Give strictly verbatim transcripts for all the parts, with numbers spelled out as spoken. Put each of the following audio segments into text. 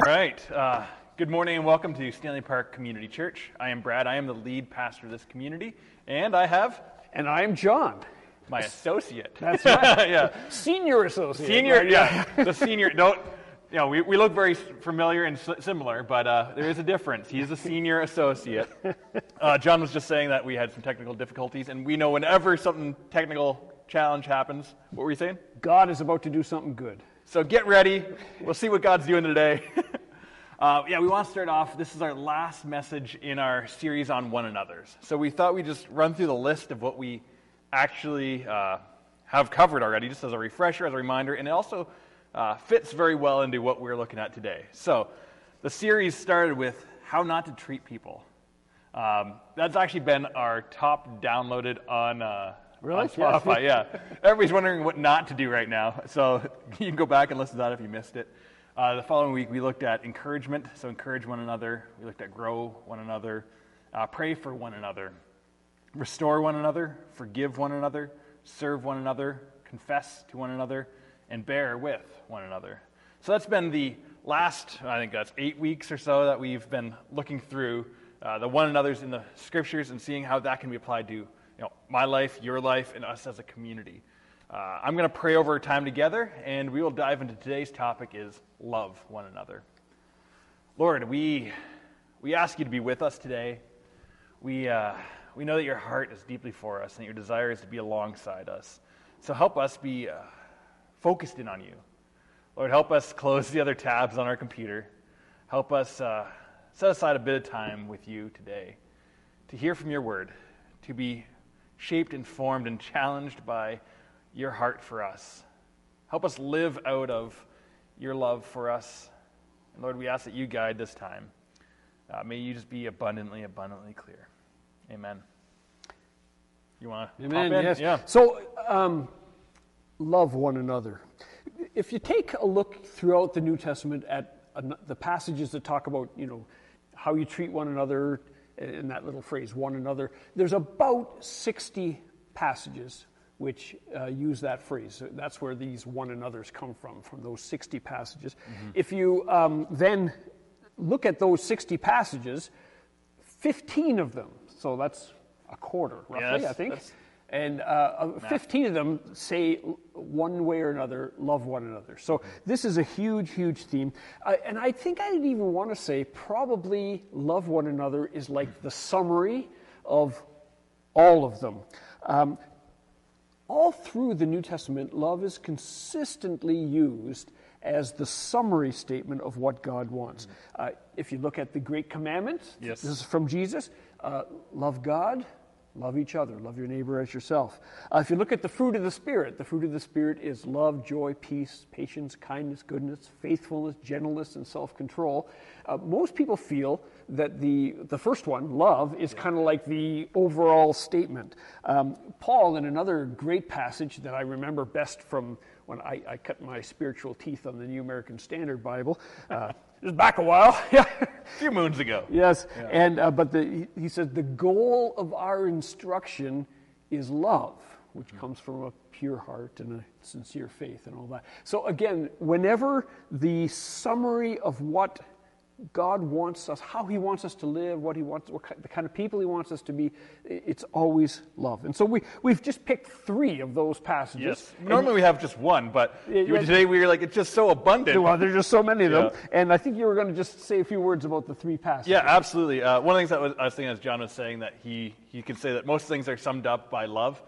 All right. Uh, good morning and welcome to Stanley Park Community Church. I am Brad. I am the lead pastor of this community, and I have... And I am John. My associate. That's right. Yeah. Senior associate. Senior, right? yeah. The senior, don't... You know, we, we look very familiar and similar, but uh, there is a difference. He's a senior associate. Uh, John was just saying that we had some technical difficulties, and we know whenever something technical challenge happens, what were you saying? God is about to do something good. So get ready. We'll see what God's doing today. uh, yeah, we want to start off. This is our last message in our series on one another's. So we thought we'd just run through the list of what we actually uh, have covered already, just as a refresher, as a reminder. And it also uh, fits very well into what we're looking at today. So the series started with how not to treat people. Um, that's actually been our top downloaded on... Uh, Really? On Spotify, yeah. Everybody's wondering what not to do right now, so you can go back and listen to that if you missed it. Uh, the following week, we looked at encouragement, so encourage one another. We looked at grow one another, uh, pray for one another, restore one another, forgive one another, serve one another, confess to one another, and bear with one another. So that's been the last, I think that's eight weeks or so that we've been looking through uh, the one another's in the scriptures and seeing how that can be applied to You know, my life, your life, and us as a community. Uh, I'm going to pray over our time together, and we will dive into today's topic is love one another. Lord, we we ask you to be with us today. We uh, we know that your heart is deeply for us, and your desire is to be alongside us. So help us be uh, focused in on you. Lord, help us close the other tabs on our computer. Help us uh, set aside a bit of time with you today to hear from your word, to be shaped, informed, and challenged by your heart for us. Help us live out of your love for us. And Lord, we ask that you guide this time. Uh, may you just be abundantly, abundantly clear. Amen. You want to Amen, pop in? Yes. Yeah. So, um, love one another. If you take a look throughout the New Testament at the passages that talk about, you know, how you treat one another, in that little phrase, one another, there's about sixty passages which uh, use that phrase. That's where these one another's come from, from those sixty passages. Mm-hmm. If you um, then look at those sixty passages, fifteen of them, so that's a quarter roughly, yes, I think, and uh, fifteen of them say one way or another, love one another. So this is a huge, huge theme. Uh, and I think I'd even want to say probably love one another is like the summary of all of them. Um, all through the New Testament, love is consistently used as the summary statement of what God wants. Uh, if you look at the Great Commandment, yes. This is from Jesus, uh, love God, love each other. Love your neighbor as yourself. Uh, if you look at the fruit of the Spirit, the fruit of the Spirit is love, joy, peace, patience, kindness, goodness, faithfulness, gentleness, and self-control. Uh, most people feel that the, the first one, love, is kind of like the overall statement. Um, Paul, in another great passage that I remember best from when I, I cut my spiritual teeth on the New American Standard Bible, uh, it was back a while, yeah, a few moons ago. Yes, yeah. and uh, but the, he says the goal of our instruction is love, which mm-hmm. comes from a pure heart and a sincere faith and all that. So again, whenever the summary of what God wants us, how He wants us to live, what He wants, what kind, the kind of people He wants us to be, it's always love. And so we we've just picked three of those passages. Yes. Normally and, we have just one, but it, it, today we were like, it's just so abundant. Well, there's just so many of them. Yeah. And I think you were going to just say a few words about the three passages. Yeah, absolutely. Uh, one of the things that was, I was thinking, as John was saying, that he he could say that most things are summed up by love.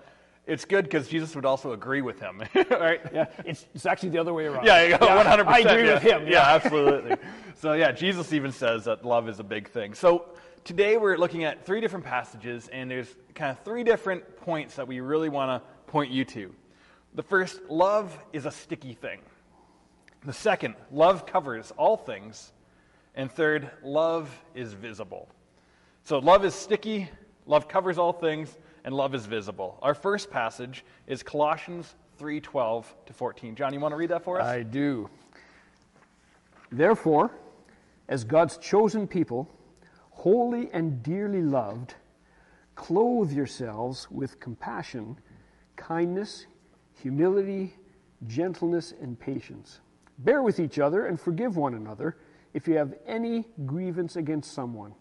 It's good because Jesus would also agree with him, right? Yeah, it's, it's actually the other way around. Yeah, yeah one hundred percent. I agree yeah. with him. Yeah, yeah absolutely. So yeah, Jesus even says that love is a big thing. So today we're looking at three different passages, and there's kind of three different points that we really want to point you to. The first, love is a sticky thing. The second, love covers all things. And third, love is visible. So love is sticky, love covers all things, and love is visible. Our first passage is Colossians three twelve to fourteen. John, you want to read that for us? I do. Therefore, as God's chosen people, holy and dearly loved, clothe yourselves with compassion, kindness, humility, gentleness, and patience. Bear with each other and forgive one another if you have any grievance against someone,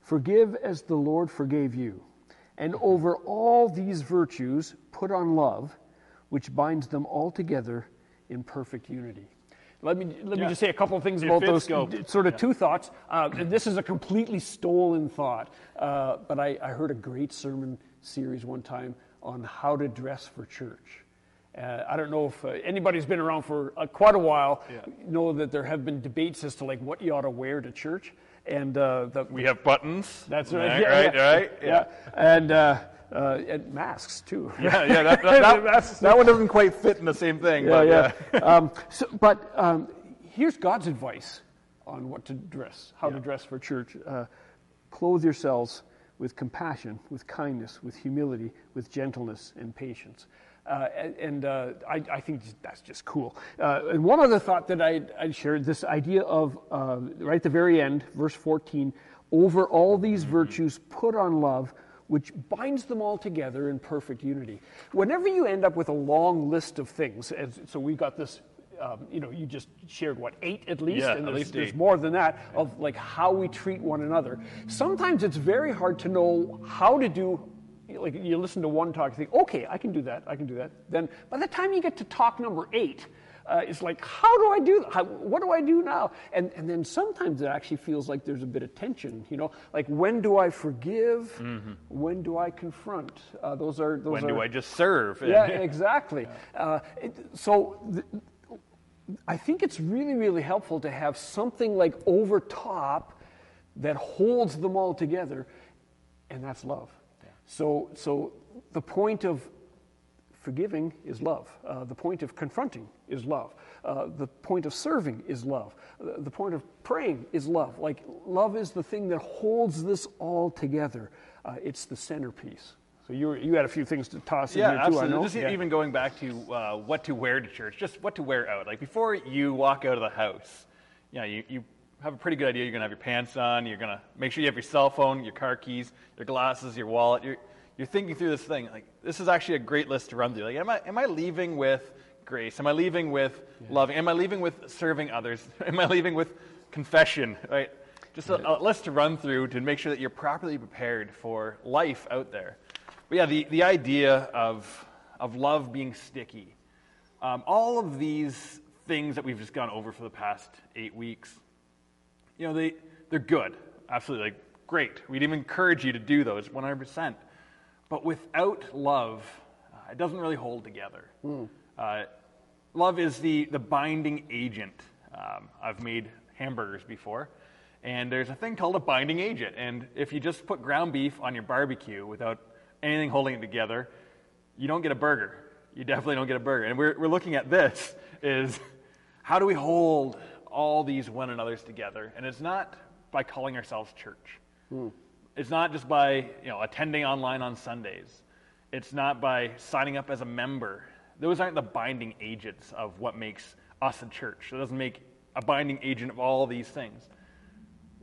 forgive as the Lord forgave you. And over all these virtues, put on love, which binds them all together in perfect unity. Let me let yeah. me just say a couple of things about those. Go. Sort of yeah. two thoughts. Uh, this is a completely stolen thought, uh, but I, I heard a great sermon series one time on how to dress for church. Uh, I don't know if uh, anybody's been around for uh, quite a while. Yeah. Know that there have been debates as to like what you ought to wear to church, and uh, the, we have buttons. That's right. Right. Yeah, right. Yeah. Right, yeah. yeah. And. Uh, Uh, and masks too. Yeah, yeah. That, that, that, that one doesn't quite fit in the same thing. Yeah, but, yeah. yeah. um, so, but um, here's God's advice on what to dress, how yeah. to dress for church. Uh, clothe yourselves with compassion, with kindness, with humility, with gentleness and patience. Uh, and uh, I, I think that's just cool. Uh, and one other thought that I, I shared, this idea of uh, right at the very end, verse fourteen, over all these mm-hmm. virtues, put on love, which binds them all together in perfect unity. Whenever you end up with a long list of things, as, so we've got this, um, you know, you just shared, what, eight at least? Yeah, and at least eight. There's more than that of, like, how we treat one another. Sometimes it's very hard to know how to do, like, you listen to one talk, you think, okay, I can do that, I can do that. Then by the time you get to talk number eight, Uh, it's like, how do I do that? How, what do I do now? And and then sometimes it actually feels like there's a bit of tension, you know, like when do I forgive? Mm-hmm. When do I confront? Uh, those are those when are, do I just serve? Yeah, exactly. Yeah. Uh, it, so th- I think it's really really helpful to have something like over top that holds them all together, and that's love. Yeah. So so the point of forgiving is love. Uh, the point of confronting is love. Uh, the point of serving is love. Uh, the point of praying is love. Like, love is the thing that holds this all together. Uh, it's the centerpiece. So you were, you had a few things to toss yeah, in here too, absolutely. I know. Just yeah. even going back to uh, what to wear to church, just what to wear out. Like, before you walk out of the house, you know, you, you have a pretty good idea. You're going to have your pants on. You're going to make sure you have your cell phone, your car keys, your glasses, your wallet, your... You're thinking through this thing, like, this is actually a great list to run through. Like, am I am I leaving with grace? Am I leaving with yeah. loving? Am I leaving with serving others? Am I leaving with confession? Right? Just a, a list to run through to make sure that you're properly prepared for life out there. But yeah, the, the idea of of love being sticky. Um, all of these things that we've just gone over for the past eight weeks, you know, they they're good. Absolutely, like, great. We'd even encourage you to do those one hundred percent. But without love, uh, it doesn't really hold together. Mm. Uh, love is the, the binding agent. Um, I've made hamburgers before, and there's a thing called a binding agent. And if you just put ground beef on your barbecue without anything holding it together, you don't get a burger. You definitely don't get a burger. And we're we're looking at this is, how do we hold all these one another's together? And it's not by calling ourselves church. Mm. It's not just by, you know, attending online on Sundays. It's not by signing up as a member. Those aren't the binding agents of what makes us a church. It doesn't make a binding agent of all these things.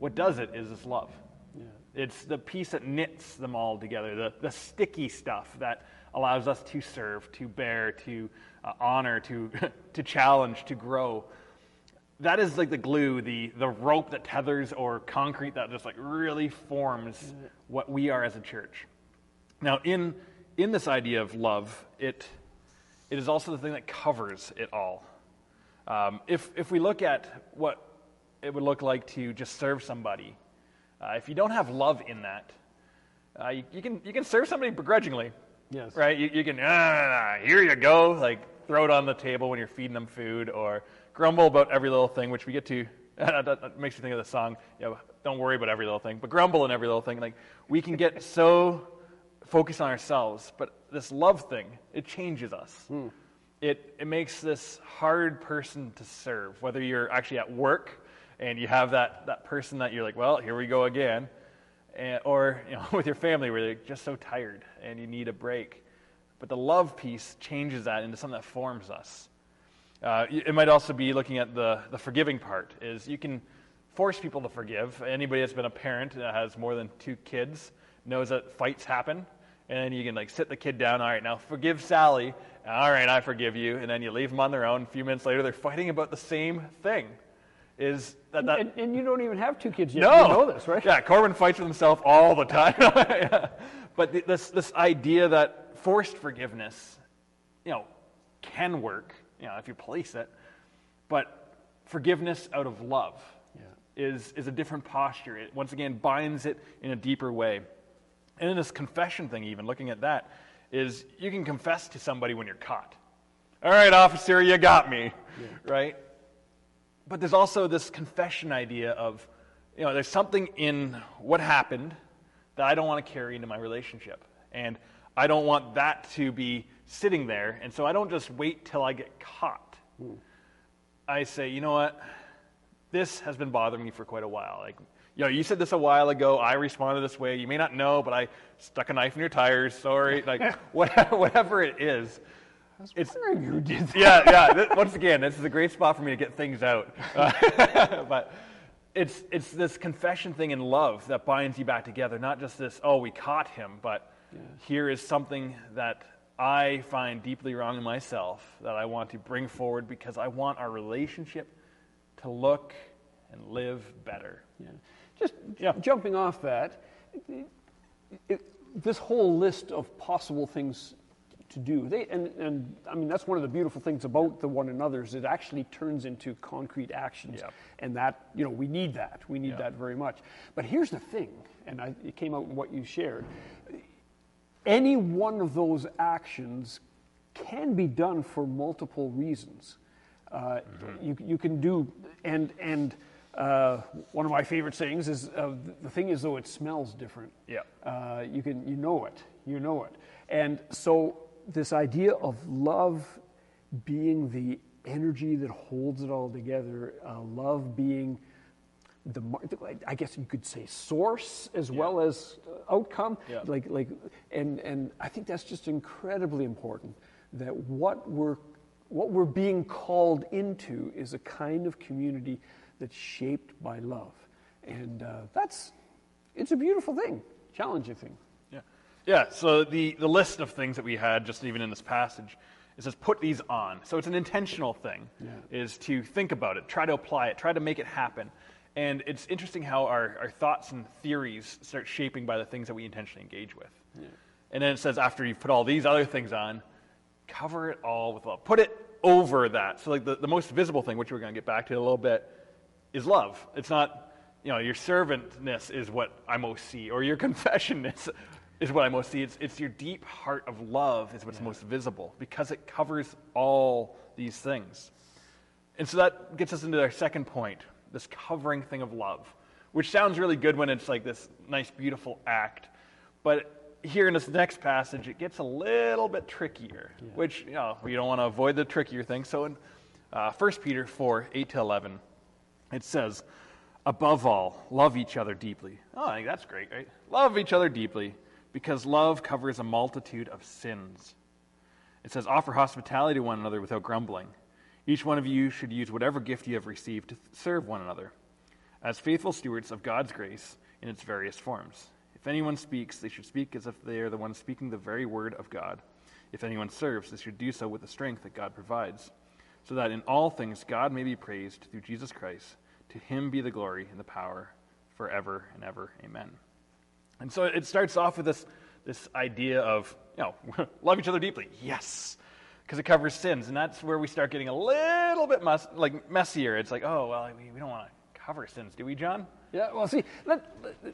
What does it is this love. Yeah. It's the piece that knits them all together, the, the sticky stuff that allows us to serve, to bear, to uh, honor, to to challenge, to grow. That is like the glue, the, the rope that tethers, or concrete that just like really forms what we are as a church. Now, in in this idea of love, it it is also the thing that covers it all. Um, if if we look at what it would look like to just serve somebody, uh, if you don't have love in that, uh, you, you can you can serve somebody begrudgingly. Yes. Right? You, you can ah, here you go, like throw it on the table when you're feeding them food, or grumble about every little thing, which we get to, that makes you think of the song, you know, don't worry about every little thing, but grumble in every little thing. Like, we can get so focused on ourselves, but this love thing, it changes us. Mm. It it makes this hard person to serve, whether you're actually at work and you have that, that person that you're like, well, here we go again, and, or you know, with your family where you're just so tired and you need a break. But the love piece changes that into something that forms us. Uh, it might also be looking at the, the forgiving part, is you can force people to forgive. Anybody that's been a parent that has more than two kids knows that fights happen, and then you can like sit the kid down, all right, now forgive Sally, all right, I forgive you, and then you leave them on their own. A few minutes later, they're fighting about the same thing, Is that, that and, and you don't even have two kids yet. No. You know this, right? Yeah, Corbin fights with himself all the time. Yeah. But the, this this idea that forced forgiveness, you know, can work, you know, if you police it. But forgiveness out of love yeah. is is a different posture. It once again binds it in a deeper way. And in this confession thing, even looking at that, is you can confess to somebody when you're caught. All right, officer, you got me, yeah. right? But there's also this confession idea of, you know, there's something in what happened that I don't want to carry into my relationship. And I don't want that to be sitting there. And so I don't just wait till I get caught. Ooh. I say, you know what? This has been bothering me for quite a while. Like, you know, you said this a while ago. I responded this way. You may not know, but I stuck a knife in your tires. Sorry. Like, whatever it is. I was it's, wondering who did that. Yeah, yeah. This, once again, this is a great spot for me to get things out. Uh, but it's it's this confession thing in love that binds you back together, not just this, oh, we caught him, but yeah. here is something that I find deeply wrong in myself that I want to bring forward because I want our relationship to look and live better. Yeah. Just yeah. jumping off that, it, it, this whole list of possible things to do. They, and, and I mean, that's one of the beautiful things about the one another's. It actually turns into concrete actions. Yep. And that, you know, we need that. We need yep. that very much. But here's the thing, and I, it came out in what you shared. Any one of those actions can be done for multiple reasons. Uh, mm-hmm. you, you can do, and and uh, one of my favorite sayings is, uh, the thing is, though, it smells different. Yeah. Uh, you can, you know it. You know it. And so, this idea of love being the energy that holds it all together, uh, love being the, I guess you could say, source as yeah. well as outcome. Yeah. Like, like, and and I think that's just incredibly important. That what we're what we're being called into is a kind of community that's shaped by love, and uh, that's it's a beautiful thing, challenging thing. Yeah, so the, the list of things that we had, just even in this passage, it says put these on. So it's an intentional thing, yeah. is to think about it, try to apply it, try to make it happen. And it's interesting how our, our thoughts and theories start shaping by the things that we intentionally engage with. Yeah. And then it says after you've put all these other things on, cover it all with love. Put it over that. So like the, the most visible thing, which we're going to get back to in a little bit, is love. It's not, you know, your servantness is what I most see, or your confessionness is what I most see. It's, it's your deep heart of love is what's yeah. most visible because it covers all these things. And so that gets us into our second point, this covering thing of love, which sounds really good when it's like this nice, beautiful act. But here in this next passage, it gets a little bit trickier, yeah. which, you know, we don't want to avoid the trickier thing. So in uh, First Peter four, eight to eleven, it says, above all, love each other deeply. Oh, I think that's great, right? Love each other deeply, because love covers a multitude of sins. It says, offer hospitality to one another without grumbling. Each one of you should use whatever gift you have received to serve one another, as faithful stewards of God's grace in its various forms. If anyone speaks, they should speak as if they are the one speaking the very word of God. If anyone serves, they should do so with the strength that God provides, so that in all things God may be praised through Jesus Christ. To him be the glory and the power forever and ever. Amen. And so it starts off with this this idea of, you know, love each other deeply. Yes, because it covers sins. And that's where we start getting a little bit mess, like messier. It's like, oh, well, we, we don't want to cover sins, do we, John? Yeah, well, see, let,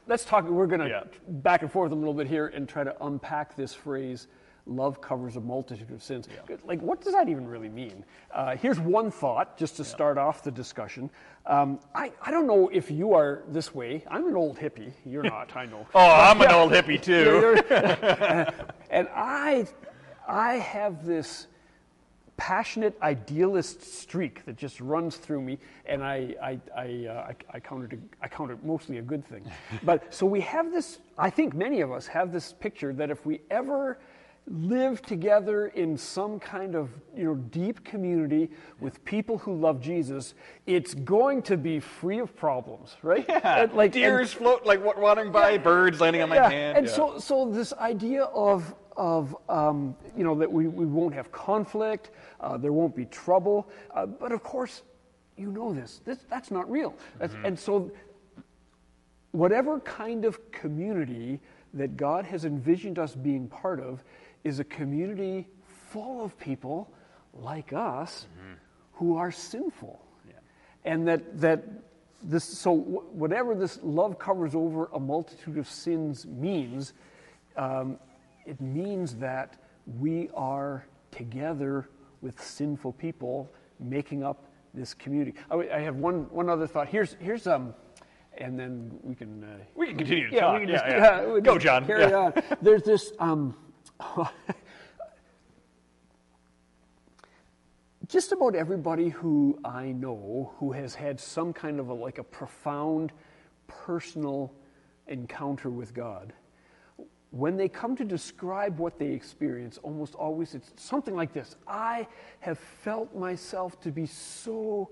let's talk. We're going to yeah. back and forth a little bit here and try to unpack this phrase, love covers a multitude of sins. Yeah. Like, what does that even really mean? Uh, here's one thought, just to yeah. start off the discussion. Um, I, I don't know if you are this way. I'm an old hippie. You're not, I know. Oh, but, I'm yeah. an old hippie, too. You're, you're, and I, I have this passionate idealist streak that just runs through me, and I I I, uh, I, I count it I count it mostly a good thing. But so we have this, I think many of us have this picture that if we ever live together in some kind of, you know, deep community with people who love Jesus, it's going to be free of problems, right? Yeah, and like, deers and, float, like wandering by, yeah, birds landing on my yeah. hand. And yeah. so so this idea of, of um, you know, that we, we won't have conflict, uh, there won't be trouble, uh, but of course, you know this. This that's not real. That's, mm-hmm. And so whatever kind of community that God has envisioned us being part of is a community full of people like us mm-hmm. who are sinful. Yeah. And that that this so w- whatever this love covers over a multitude of sins means, um, it means that we are together with sinful people making up this community. I, I have one one other thought. Here's here's um. And then we can... Uh, we can continue to yeah, talk. Can just, yeah, yeah. Uh, Go, John. Carry yeah. on. There's this... Um, just about everybody who I know who has had some kind of a, like a profound personal encounter with God, when they come to describe what they experience, almost always it's something like this. I have felt myself to be so...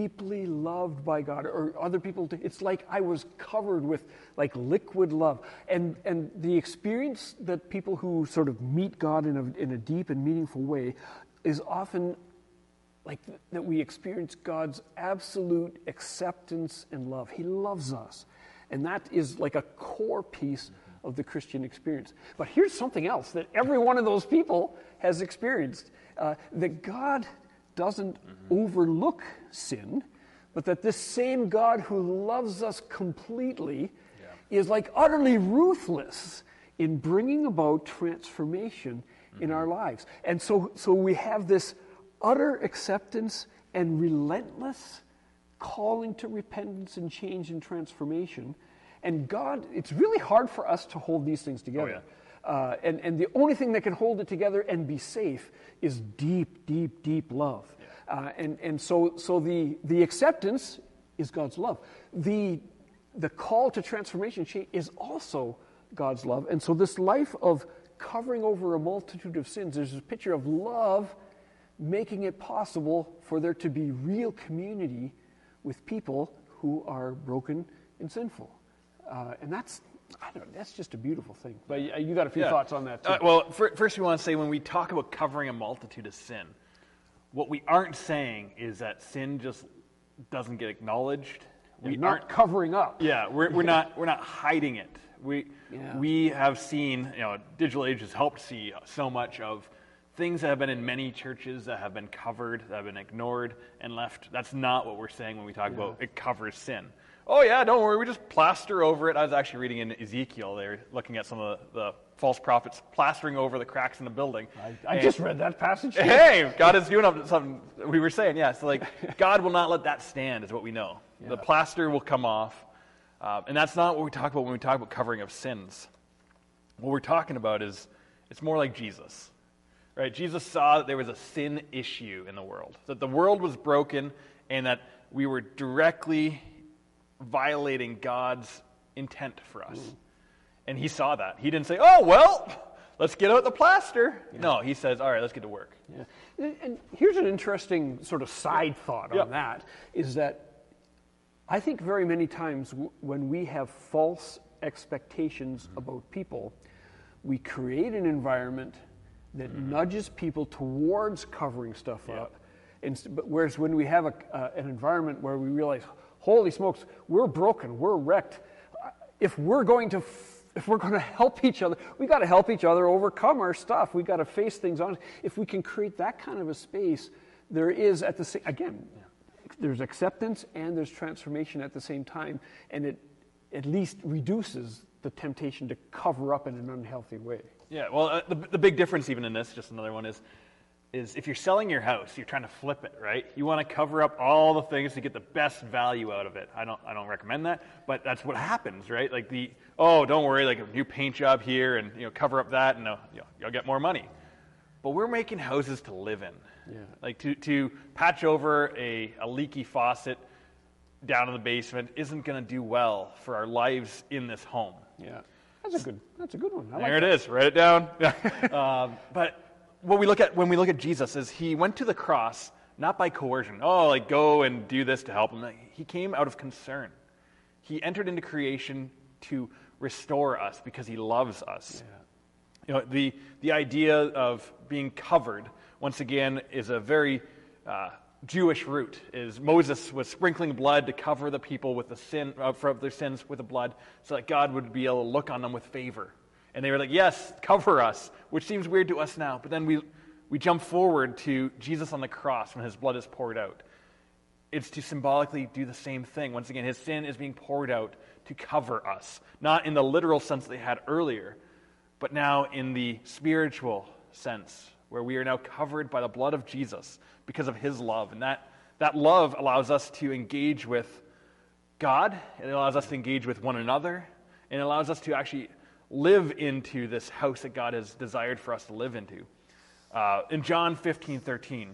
deeply loved by God, or other people. It's like I was covered with like liquid love, and and the experience that people who sort of meet God in a in a deep and meaningful way is often like th- that we experience God's absolute acceptance and love. He loves us, and that is like a core piece of the Christian experience. But here's something else that every one of those people has experienced: uh, that God doesn't mm-hmm. overlook sin, but that this same God who loves us completely yeah. is like utterly ruthless in bringing about transformation mm-hmm. in our lives. And so, so we have this utter acceptance and relentless calling to repentance and change and transformation. And God, it's really hard for us to hold these things together. Oh, yeah. Uh, and, and the only thing that can hold it together and be safe is deep, deep, deep love. Yeah. Uh, and and so so the the acceptance is God's love. The the call to transformation is also God's love. And so this life of covering over a multitude of sins, there's this picture of love making it possible for there to be real community with people who are broken and sinful. Uh, and that's... I don't know, that's just a beautiful thing. But you got a few yeah. thoughts on that, too. Uh, well, for, first we want to say when we talk about covering a multitude of sin, what we aren't saying is that sin just doesn't get acknowledged. We're we not aren't covering up. Yeah, we're, we're not we're not hiding it. We yeah. we have seen, you know, digital age has helped see so much of things that have been in many churches that have been covered, that have been ignored and left. That's not what we're saying when we talk yeah. about it covers sin. Oh, yeah, don't worry, we just plaster over it. I was actually reading in Ezekiel there, looking at some of the, the false prophets plastering over the cracks in the building. I, I and, just read that passage. Hey, God is doing something we were saying, yeah. So, like, God will not let that stand is what we know. Yeah. The plaster will come off. Um, and that's not what we talk about when we talk about covering of sins. What we're talking about is it's more like Jesus, right? Jesus saw that there was a sin issue in the world, that the world was broken, and that we were directly... violating God's intent for us. Ooh. And he saw that. He didn't say, oh, well, let's get out the plaster. Yeah. No, he says, all right, let's get to work. Yeah. And here's an interesting sort of side thought yeah. on that, is that I think very many times w- when we have false expectations mm-hmm. about people, we create an environment that mm-hmm. nudges people towards covering stuff yeah. up. And, but whereas when we have a, uh, an environment where we realize, holy smokes, we're broken, we're wrecked. If we're going to, f- if we're going to help each other, we got to help each other overcome our stuff. We got to face things on. If we can create that kind of a space, there is at the same again, there's acceptance and there's transformation at the same time, and it at least reduces the temptation to cover up in an unhealthy way. Yeah. Well, uh, the the big difference even in this, just another one is. is if you're selling your house, you're trying to flip it, right? You want to cover up all the things to get the best value out of it. I don't I don't recommend that, but that's what happens, right? Like the, oh, don't worry, like a new paint job here and, you know, cover up that and uh, you know, you'll get more money. But we're making houses to live in. Yeah. Like to, to patch over a, a leaky faucet down in the basement isn't going to do well for our lives in this home. Yeah. That's a good, that's a good one. I there like it that. is. Write it down. um, but... What we look at when we look at Jesus is he went to the cross not by coercion. Oh, like go and do this to help him. He came out of concern. He entered into creation to restore us because he loves us. Yeah. You know, the the idea of being covered once again is a very uh, Jewish root is Moses was sprinkling blood to cover the people with the sin uh, for their sins with the blood, so that God would be able to look on them with favor. And they were like, yes, cover us, which seems weird to us now. But then we we jump forward to Jesus on the cross when his blood is poured out. It's to symbolically do the same thing. Once again, his sin is being poured out to cover us, not in the literal sense they had earlier, but now in the spiritual sense, where we are now covered by the blood of Jesus because of his love. And that, that love allows us to engage with God, it allows us to engage with one another, and it allows us to actually live into this house that God has desired for us to live into. Uh, in John fifteen thirteen,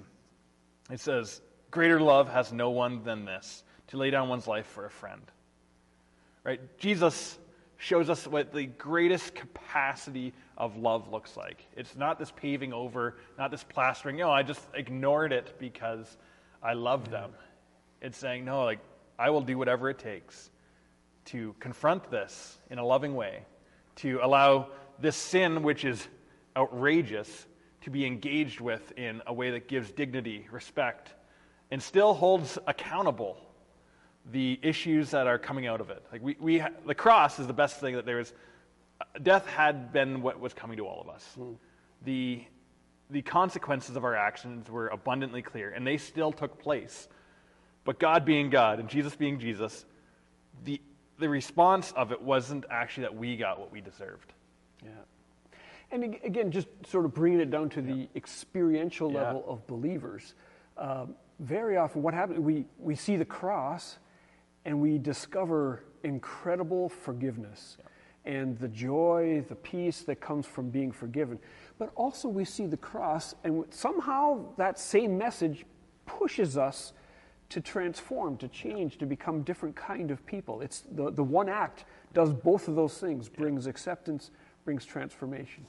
it says, "Greater love has no one than this, to lay down one's life for a friend." Right? Jesus shows us what the greatest capacity of love looks like. It's not this paving over, not this plastering, you know, I just ignored it because I love them. It's saying, no, like, I will do whatever it takes to confront this in a loving way, to allow this sin, which is outrageous, to be engaged with in a way that gives dignity, respect, and still holds accountable the issues that are coming out of it. Like we, we, the cross is the best thing that there is. Death had been what was coming to all of us. Mm. The, the consequences of our actions were abundantly clear, and they still took place. But God being God and Jesus being Jesus, the the response of it wasn't actually that we got what we deserved. Yeah. And again, just sort of bringing it down to the yeah. experiential level yeah. of believers. Um, very often what happens, we, we see the cross, and we discover incredible forgiveness yeah. and the joy, the peace that comes from being forgiven. But also we see the cross, and somehow that same message pushes us to transform, to change, to become different kind of people. It's the, the one act does both of those things, brings yeah. acceptance, brings transformation.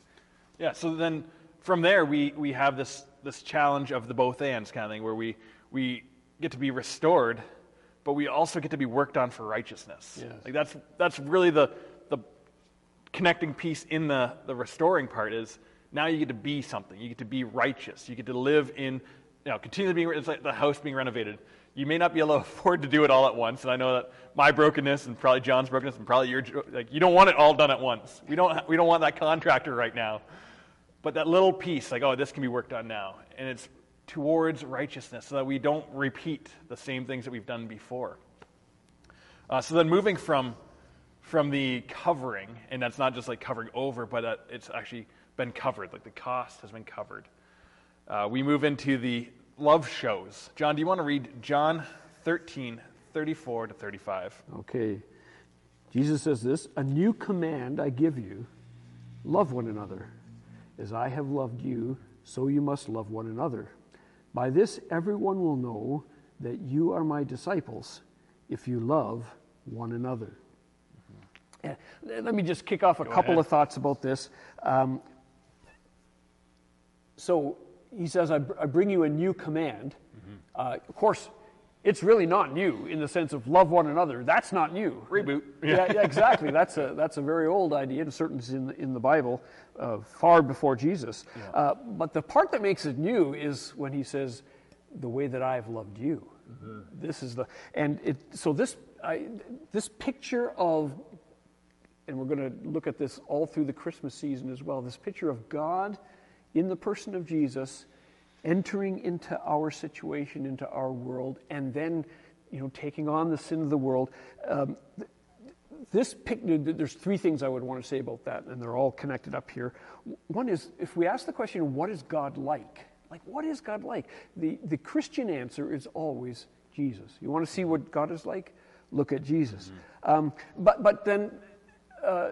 Yeah, so then from there we, we have this, this challenge of the both ands kind of thing, where we, we get to be restored, but we also get to be worked on for righteousness. Yes. Like that's that's really the the connecting piece in the, the restoring part is now you get to be something. You get to be righteous. You get to live in, you know, continue being, it's like the house being renovated. You may not be able to afford to do it all at once, and I know that my brokenness and probably John's brokenness and probably your, like, you don't want it all done at once. We don't we don't want that contractor right now. But that little piece, like, oh, this can be worked on now. And it's towards righteousness, so that we don't repeat the same things that we've done before. Uh, so then moving from from the covering, and that's not just like covering over, but uh, it's actually been covered, like the cost has been covered. Uh, we move into the love shows. John, do you want to read John thirteen, thirty-four to thirty-five? Okay. Jesus says this, "A new command I give you, love one another. As I have loved you, so you must love one another. By this everyone will know that you are my disciples, if you love one another." Mm-hmm. Let me just kick off a Go couple ahead. of thoughts about this. Um, so he says, I, b- I bring you a new command. Mm-hmm. Uh, of course, it's really not new in the sense of love one another. That's not new. Reboot. Yeah, yeah exactly. That's a that's a very old idea, and certainly in the, in the Bible, uh, far before Jesus. Yeah. Uh, but the part that makes it new is when he says, "The way that I've loved you." Mm-hmm. This is the and it. So this I, this picture of, and we're going to look at this all through the Christmas season as well. This picture of God in the person of Jesus, entering into our situation, into our world, and then, you know, taking on the sin of the world. Um, this pic- there's three things I would want to say about that, and they're all connected up here. One is, if we ask the question, what is God like? Like, what is God like? The the Christian answer is always Jesus. You want to see what God is like? Look at Jesus. Mm-hmm. Um, but but then, uh,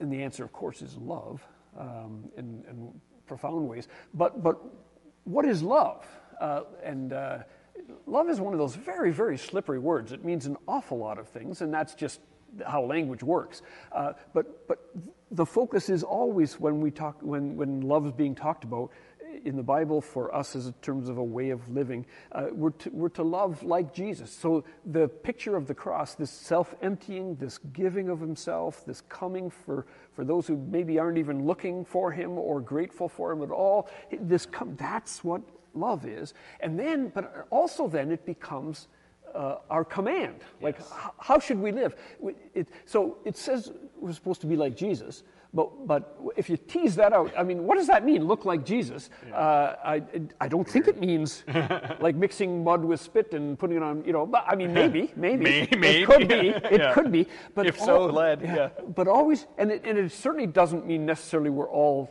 and the answer, of course, is love, um, and and. profound ways, but but what is love? Uh, and uh, love is one of those very, very slippery words. It means an awful lot of things, and that's just how language works. Uh, but but the focus is always when we talk when when love is being talked about in the Bible for us as in terms of a way of living. Uh, we're to, we're to love like Jesus. So the picture of the cross, this self-emptying, this giving of himself, this coming for, for those who maybe aren't even looking for him or grateful for him at all. This come that's what love is. And then, but also then it becomes uh, our command. Yes. Like, h- how should we live? It, so it says we're supposed to be like Jesus, but but if you tease that out, I mean, what does that mean, look like Jesus? Yeah. Uh, I I don't think it means like mixing mud with spit and putting it on, you know, but I mean, maybe, maybe. maybe, maybe. It could be, it yeah. could be. But if so, all, lead, yeah. yeah. But always, and it, and it certainly doesn't mean necessarily we're all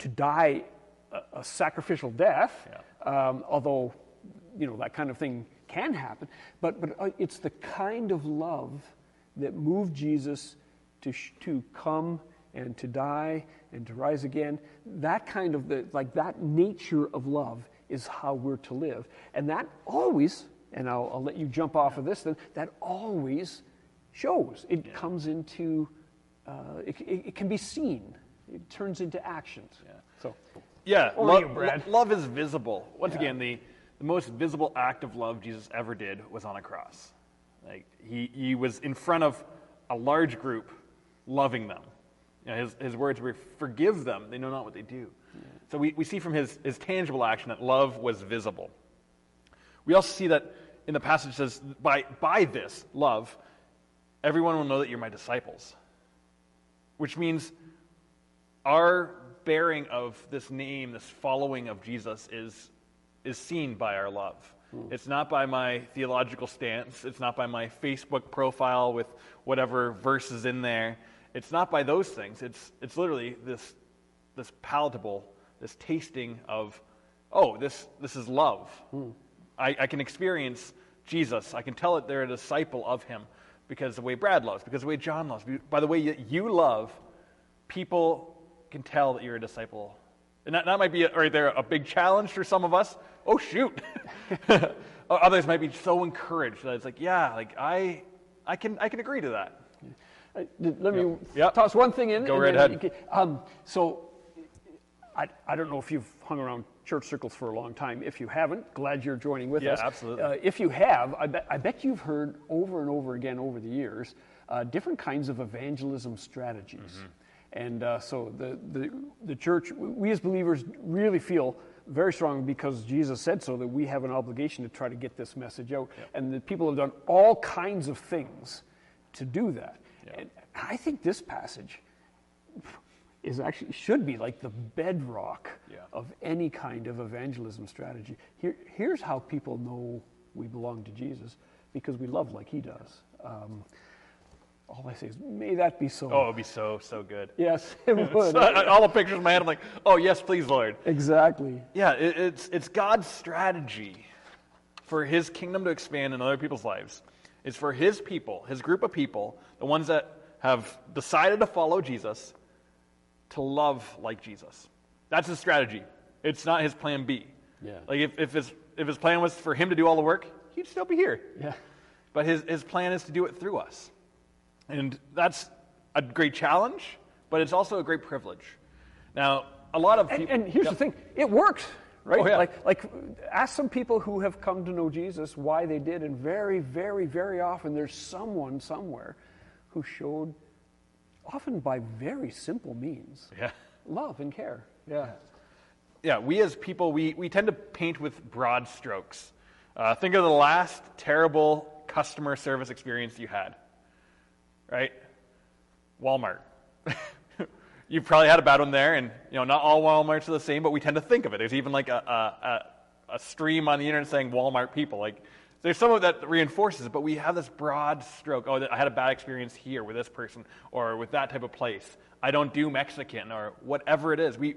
to die a, a sacrificial death, yeah. um, although, you know, that kind of thing can happen. But, but it's the kind of love that moved Jesus to to come and to die, and to rise again. That kind of, the, like that nature of love is how we're to live. And that always, and I'll, I'll let you jump off yeah. of this then, that always shows. It yeah. comes into, uh, it, it, it can be seen. It turns into actions. Yeah. So, yeah, love, you, Brad. Lo- love is visible. Once yeah. again, the, the most visible act of love Jesus ever did was on a cross. Like he, he was in front of a large group loving them. You know, his, his words were, forgive them, they know not what they do. Yeah. So we, we see from his, his tangible action that love was visible. We also see that in the passage it says, by, by this love, everyone will know that you're my disciples. Which means our bearing of this name, this following of Jesus is, is seen by our love. Mm. It's not by my theological stance. It's not by my Facebook profile with whatever verses in there. It's not by those things. It's it's literally this this palatable, this tasting of, oh, this this is love. Mm. I, I can experience Jesus. I can tell that they're a disciple of him because the way Brad loves, because the way John loves, by the way that you love, people can tell that you're a disciple. And that, that might be a, right there a big challenge for some of us. Oh, shoot. Others might be so encouraged that it's like, yeah, like I I can I can agree to that. Let me yep. Yep. toss one thing in. Go right ahead. Um, so, I, I don't know if you've hung around church circles for a long time. If you haven't, glad you're joining with yeah, us. Yeah, absolutely. Uh, if you have, I bet, I bet you've heard over and over again over the years, uh, different kinds of evangelism strategies. Mm-hmm. And uh, so the, the the church, we as believers really feel very strong because Jesus said so, that we have an obligation to try to get this message out. Yep. And the people have done all kinds of things to do that. And I think this passage is actually should be like the bedrock yeah. of any kind of evangelism strategy. Here, here's how people know we belong to Jesus, because we love like he does. Um, all I say is, may that be so. Oh, it would be so, so good. Yes, it would. So, all the pictures in my head, I'm like, oh, yes, please, Lord. Exactly. Yeah, it, it's it's God's strategy for his kingdom to expand in other people's lives. It's for his people, his group of people, the ones that have decided to follow Jesus, to love like Jesus. That's his strategy. It's not his plan B. Yeah. Like if, if his if his plan was for him to do all the work, he'd still be here. Yeah. But his, his plan is to do it through us. And that's a great challenge, but it's also a great privilege. Now, a lot of people... And, and here's yeah. the thing, it works. Right? Oh, yeah. Like, like, ask some people who have come to know Jesus why they did, and very, very, very often there's someone somewhere who showed, often by very simple means, yeah. love and care. Yeah, yeah. We as people, we, we tend to paint with broad strokes. Uh, think of the last terrible customer service experience you had, right? Walmart. You've probably had a bad one there, and you know not all Walmarts are the same, but we tend to think of it. There's even like a a, a stream on the internet saying Walmart people. Like there's some of that reinforces it, but we have this broad stroke. Oh, I had a bad experience here with this person or with that type of place. I don't do Mexican or whatever it is. We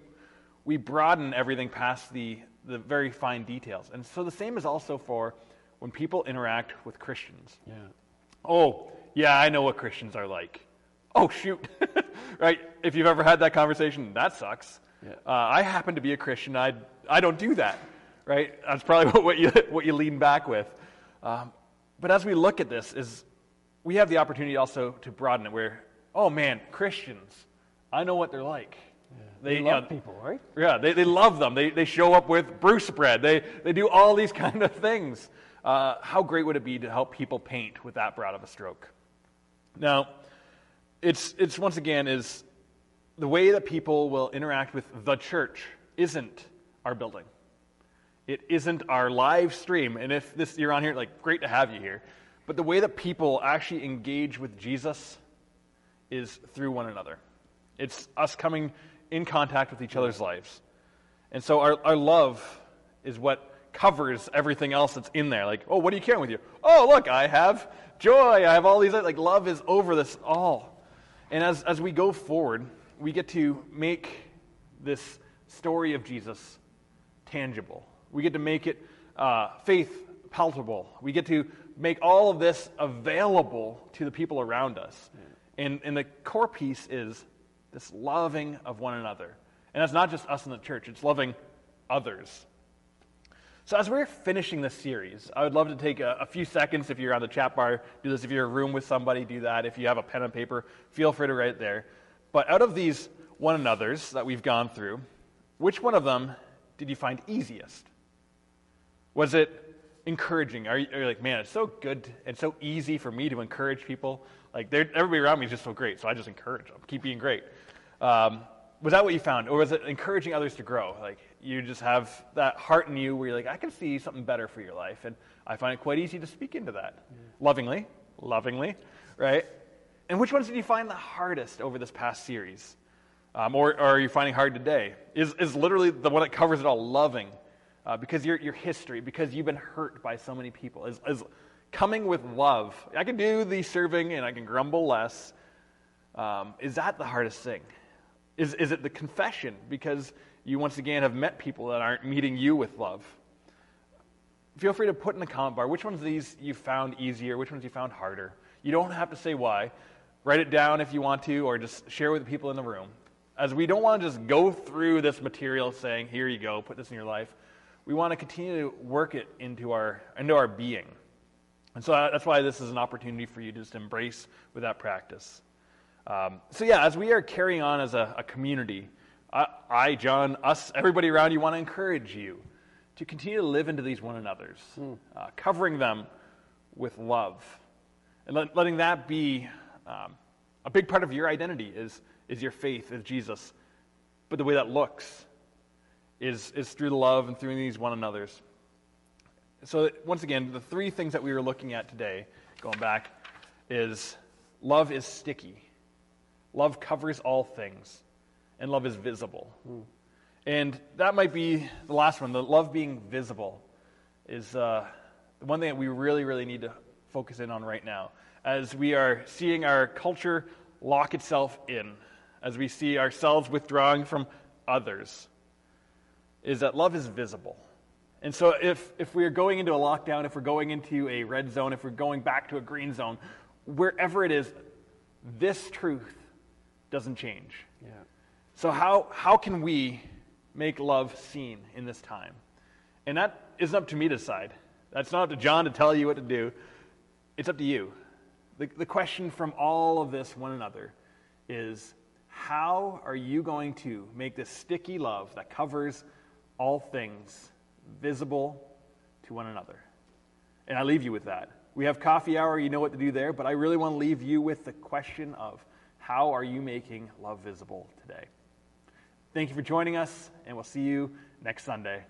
we broaden everything past the the very fine details, and so the same is also for when people interact with Christians. Yeah. Oh, yeah, I know what Christians are like. Oh, shoot, right? If you've ever had that conversation, that sucks. Yeah. Uh, I happen to be a Christian. I I don't do that, right? That's probably what, what you what you lean back with. Um, but as we look at this, is we have the opportunity also to broaden it where, oh, man, Christians, I know what they're like. Yeah. They, they love you know, people, right? Yeah, they, they love them. They they show up with Bruce bread. They, they do all these kind of things. Uh, how great would it be to help people paint with that broad of a stroke? Now, It's it's once again is the way that people will interact with the church isn't our building. It isn't our live stream. And if this you're on here, like, great to have you here. But the way that people actually engage with Jesus is through one another. It's us coming in contact with each other's lives. And so our, our love is what covers everything else that's in there. Like, oh, what are you carrying with you? Oh, look, I have joy. I have all these. Like, love is over this all. And as, as we go forward, we get to make this story of Jesus tangible. We get to make it uh, faith palpable. We get to make all of this available to the people around us. Yeah. And, and the core piece is this loving of one another. And that's not just us in the church. It's loving others. So as we're finishing this series, I would love to take a, a few seconds. If you're on the chat bar, do this. If you're in a room with somebody, do that. If you have a pen and paper, feel free to write there. But out of these one another's that we've gone through, which one of them did you find easiest? Was it encouraging? Are you, are you like, man, it's so good and so easy for me to encourage people. Like, everybody around me is just so great, so I just encourage them. Keep being great. Um, was that what you found? Or was it encouraging others to grow? Like, you just have that heart in you where you're like, I can see something better for your life. And I find it quite easy to speak into that. Yeah. Lovingly. Lovingly. Right? And which ones did you find the hardest over this past series? Um, or, or are you finding hard today? Is is literally the one that covers it all, loving. Uh, because your your history, because you've been hurt by so many people. Is, is coming with love. I can do the serving and I can grumble less. Um, is that the hardest thing? Is is it the confession? Because you once again have met people that aren't meeting you with love. Feel free to put in the comment bar which ones of these you found easier, which ones you found harder. You don't have to say why. Write it down if you want to, or just share with the people in the room. As we don't want to just go through this material saying, here you go, put this in your life. We want to continue to work it into our into our being. And so that's why this is an opportunity for you to just embrace with that practice. Um, so yeah, as we are carrying on as a, a community, I, I, John, us, everybody around you, want to encourage you to continue to live into these one another's, mm. uh, covering them with love. And let, letting that be um, a big part of your identity is is your faith in Jesus. But the way that looks is is through the love and through these one another's. So once again, the three things that we were looking at today, going back, is love is sticky. Love covers all things, and love is visible. Mm. And that might be the last one, the love being visible is uh, one thing that we really, really need to focus in on right now. As we are seeing our culture lock itself in, as we see ourselves withdrawing from others, is that love is visible. And so if, if we are going into a lockdown, if we're going into a red zone, if we're going back to a green zone, wherever it is, this truth doesn't change. Yeah. So how how can we make love seen in this time? And that isn't up to me to decide. That's not up to John to tell you what to do. It's up to you. The, the question from all of this one another is, how are you going to make this sticky love that covers all things visible to one another? And I leave you with that. We have coffee hour, you know what to do there, but I really want to leave you with the question of, how are you making love visible today? Thank you for joining us, and we'll see you next Sunday.